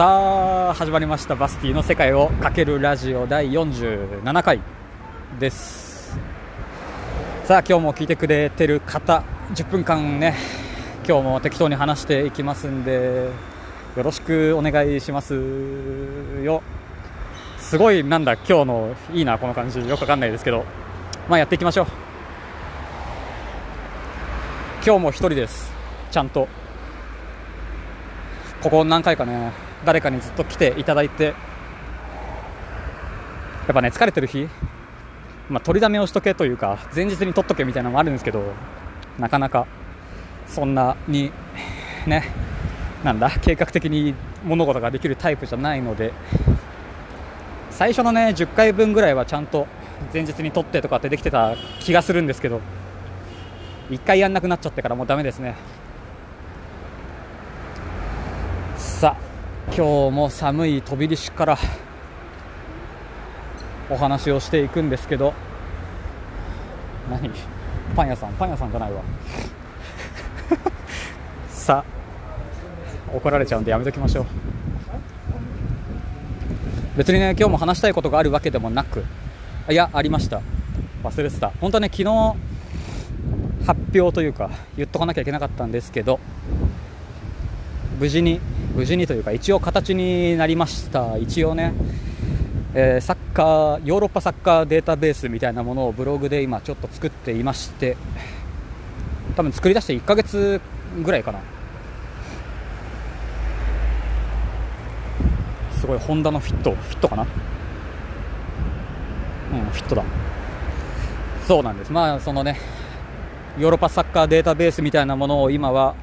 さあ始まりましたバスティの世界をかけるラジオ第47回です。さあ今日も聞いてくれてる方、10分間ね今日も適当に話していきますんでよろしくお願いしますよ。すごいなんだ今日のいいなこの感じ、よくわかんないですけどまあやっていきましょう。今日も一人です。ちゃんとここ何回かね誰かにずっと来ていただいて、やっぱね疲れてる日、取りだめをしとけというか前日に取っとけみたいなのもあるんですけど、なかなかそんなにねなんだ計画的に物事ができるタイプじゃないので、最初のね10回分ぐらいはちゃんと前日に取ってとかってできてた気がするんですけど、1回やんなくなっちゃってからもうダメですね。さあ今日も寒い飛び出しからお話をしていくんですけど、パン屋さんじゃないわさあ怒られちゃうんでやめときましょう。別にね今日も話したいことがあるわけでもなく、いやありました、忘れてた。本当はね昨日発表というか言っとかなきゃいけなかったんですけど、無事にというか一応形になりました。一応ね、サッカーヨーロッパサッカーデータベースみたいなものをブログで今ちょっと作っていまして、多分作り出して1ヶ月ぐらいかな。すごいホンダのフィットかな、フィットだそうなんです。まあそのねヨーロッパサッカーデータベースみたいなものを今は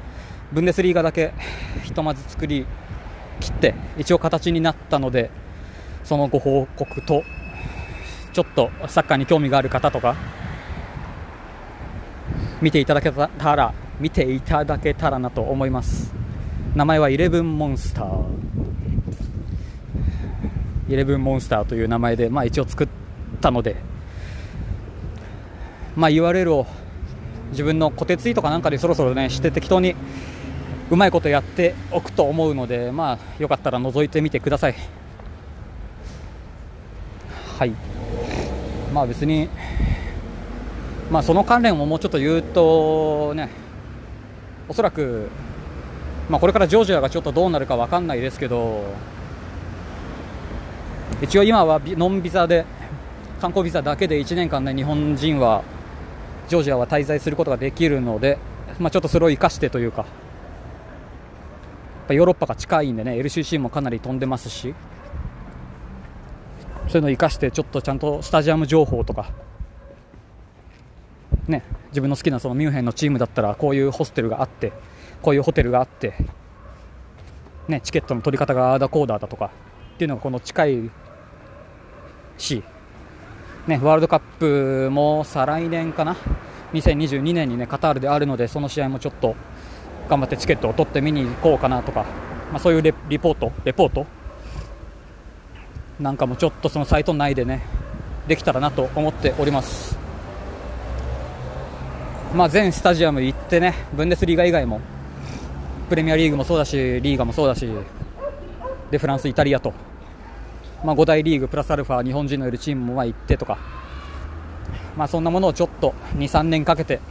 ブンデスリーガだけひとまず作り切って一応形になったので、そのご報告とちょっとサッカーに興味がある方とか見ていただけたらなと思います。名前はイレブンモンスター、イレブンモンスターという名前で、一応作ったので、URL を自分の固定ツイートかなんかでそろそろねして適当にうまいことやっておくと思うので、よかったら覗いてみてください。はい。別にその関連をもうちょっと言うとね、おそらくこれからジョージアがちょっとどうなるかわかんないですけど、一応今はノンビザで観光ビザだけで1年間ね日本人はジョージアは滞在することができるので、ちょっとそれを生かしてというか、ヨーロッパが近いんでね LCC もかなり飛んでますし、そういうのを生かしてちょっとちゃんとスタジアム情報とかね、自分の好きなそのミュンヘンのチームだったらこういうホステルがあってこういうホテルがあってね、チケットの取り方がアーダコーダーだとかっていうのがこの近いしね、ワールドカップも再来年かな、2022年にねカタールであるので、その試合もちょっと頑張ってチケットを取って見に行こうかなとか、そういうレポートなんかもちょっとそのサイト内でねできたらなと思っております。全スタジアム行ってね、ブンデスリーガ以外もプレミアリーグもそうだしリーガもそうだしで、フランスイタリアと、5大リーグプラスアルファ日本人のいるチームも行ってとか、そんなものをちょっと 2,3 年かけて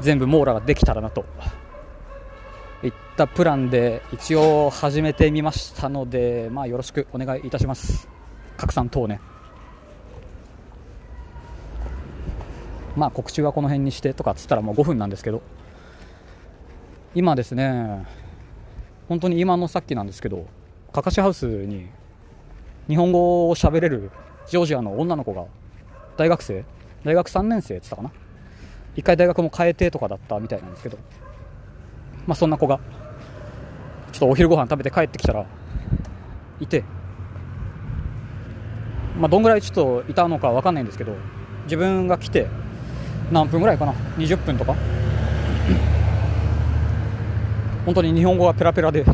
全部網羅ができたらなといったプランで一応始めてみましたので、よろしくお願いいたします。拡散等ね。告知はこの辺にしてとかっつったらもう5分なんですけど、今ですね本当に今のさっきなんですけど、カカシハウスに日本語を喋れるジョージアの女の子が大学3年生って言ったかな、一回大学も変えてとかだったみたいなんですけど、そんな子がちょっとお昼ご飯食べて帰ってきたらいて、どんぐらいちょっといたのか分かんないんですけど、自分が来て何分ぐらいかな、20分とか本当に日本語がペラペラで、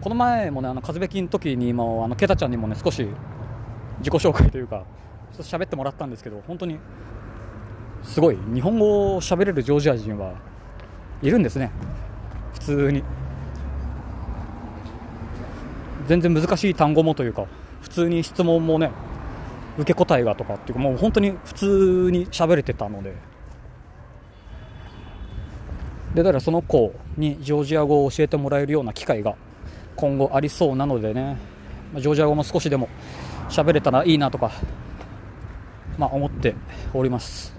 この前もねカズベキの時にもケタちゃんにもね少し自己紹介というかちょっと喋ってもらったんですけど、本当にすごい日本語を喋れるジョージア人はいるんですね。普通に全然難しい単語もというか、普通に質問もね、受け答えがとかっていうか、もう本当に普通に喋れてたので、でだからその子にジョージア語を教えてもらえるような機会が今後ありそうなのでね、ジョージア語も少しでも喋れたらいいなとか、思っております。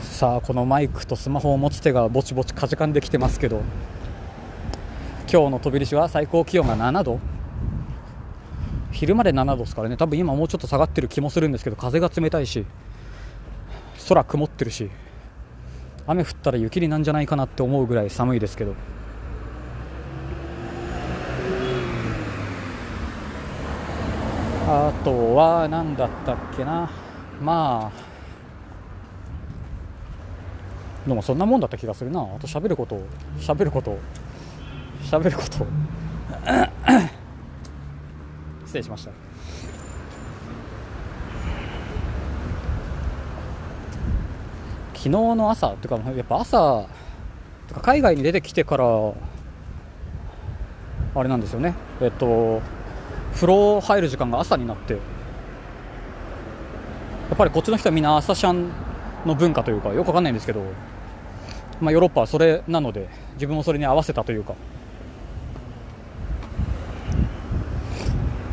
さあ、このマイクとスマホを持つ手がぼちぼちかじかんできてますけど、今日の飛び出しは最高気温が7度、昼まで7度ですからね、多分今もうちょっと下がってる気もするんですけど、風が冷たいし空曇ってるし、雨降ったら雪になんじゃないかなって思うぐらい寒いですけど、あとは何だったっけな、でもそんなもんだった気がするな。あと喋ること失礼しました。昨日の朝とか、やっぱ朝とか海外に出てきてからあれなんですよね、風呂入る時間が朝になって、やっぱりこっちの人はみんな朝シャンの文化というか、よくわかんないんですけど、ヨーロッパはそれなので自分もそれに合わせたというか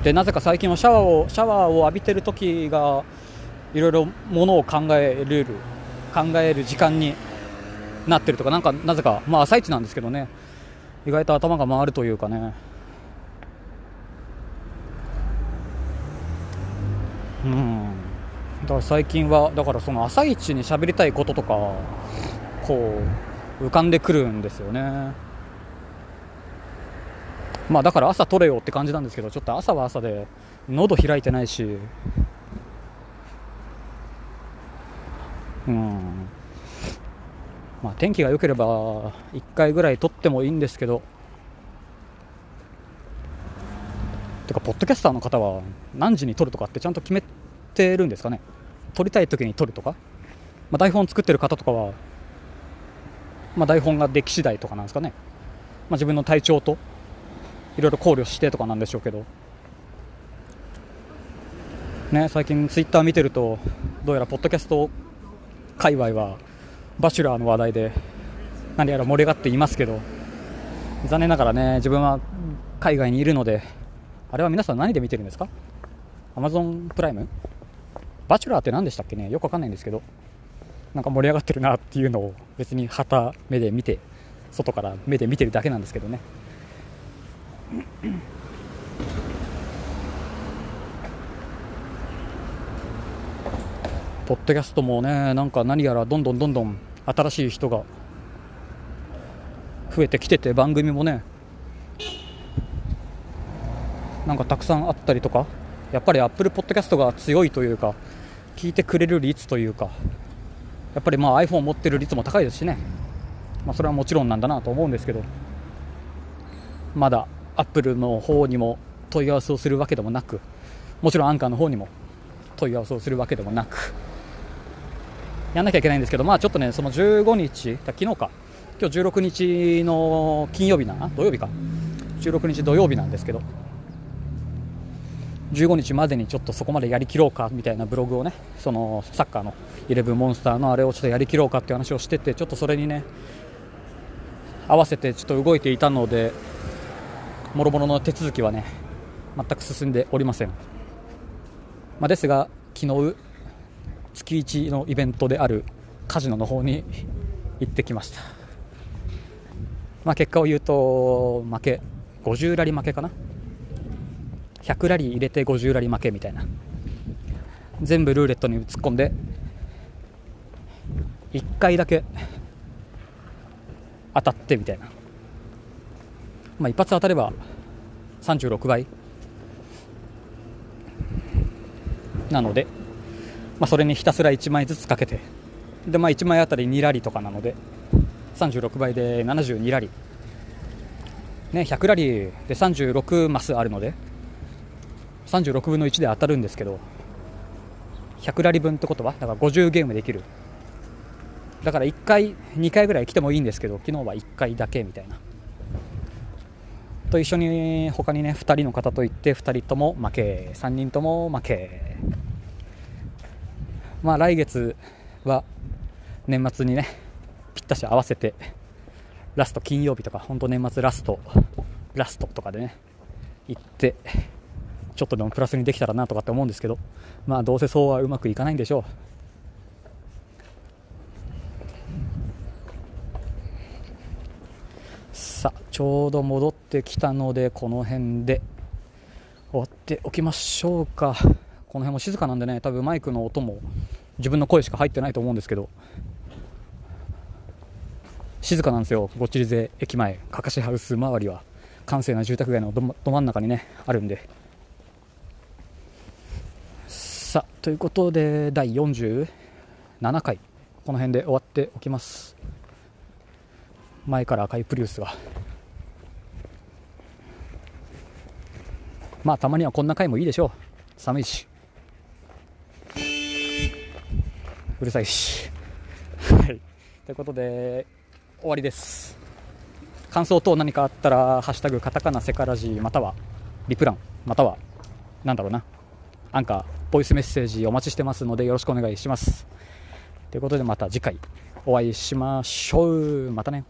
で、なぜか最近はシャワーを浴びてる時がいろいろものを考える時間になってるとか、なぜか、朝一なんですけどね、意外と頭が回るというかね、だから最近はその朝一に喋りたいこととかこう浮かんでくるんですよね。だから朝取れよって感じなんですけど、ちょっと朝は朝で喉開いてないし、天気が良ければ1回ぐらい撮ってもいいんですけど、てかポッドキャスターの方は何時に撮るとかってちゃんと決めてるんですかね。撮りたい時に撮るとか、台本作ってる方とかは、台本ができ次第とかなんですかね、自分の体調といろいろ考慮してとかなんでしょうけどね。最近ツイッター見てると、どうやらポッドキャスト界隈はバチュラーの話題で何やら盛り上がっていますけど、残念ながらね、自分は海外にいるので、あれは皆さん何で見てるんですか？ Amazon プライム？バチュラーって何でしたっけね、よくわかんないんですけど、盛り上がってるなっていうのを別に旗目で見て、外から目で見てるだけなんですけどね。ポッドキャストもね、何やらどんどん新しい人が増えてきてて、番組もねたくさんあったりとか、やっぱり Apple ポッドキャストが強いというか、聞いてくれる率というか、やっぱりiPhone 持ってる率も高いですしね、それはもちろんなんだなと思うんですけど、まだアップルの方にも問い合わせをするわけでもなく、もちろんアンカーの方にも問い合わせをするわけでもなくやんなきゃいけないんですけど、ちょっとね、その15日、昨日か、今日16日の金曜日な、土曜日か、16日土曜日なんですけど、15日までにちょっとそこまでやりきろうかみたいなブログをね、そのサッカーの11モンスターのあれをちょっとやりきろうかっていう話をしてて、ちょっとそれにね合わせてちょっと動いていたので、もろもろの手続きはね全く進んでおりません。ですが昨日月1のイベントであるカジノの方に行ってきました。結果を言うと、負け50ラリ負けかな、100ラリー入れて50ラリ負けみたいな、全部ルーレットに突っ込んで1回だけ当たってみたいな、一発当たれば36倍なので、それにひたすら1枚ずつかけて、で、1枚あたり2ラリとかなので36倍で72ラリ、ね、100ラリで36マスあるので36分の1で当たるんですけど、100ラリ分ってことはだから50ゲームできる、だから1回2回ぐらい来てもいいんですけど、昨日は1回だけみたいなと一緒に他にね2人の方と行って、2人とも負け、3人とも負け。まあ来月は年末にねぴったし合わせて、ラスト金曜日とか本当年末ラストとかでね行って、ちょっとでもプラスにできたらなとかって思うんですけど、まあどうせそうはうまくいかないんでしょう。さあちょうど戻ってきたので、この辺で終わっておきましょうか。この辺も静かなんでね、多分マイクの音も自分の声しか入ってないと思うんですけど、静かなんですよ。ゴチリゼ駅前、かかしハウス周りは閑静な住宅街の ど真ん中にねあるんで。さあということで第47回この辺で終わっておきます。前から赤いプリウスが、まあたまにはこんな回もいいでしょう。寒いしうるさいし、はい、ということで終わりです。感想等何かあったらハッシュタグカタカナセカラジ、またはリプラン、またはなんだろうな、アンカーボイスメッセージお待ちしてますのでよろしくお願いします。ということでまた次回お会いしましょう。またね。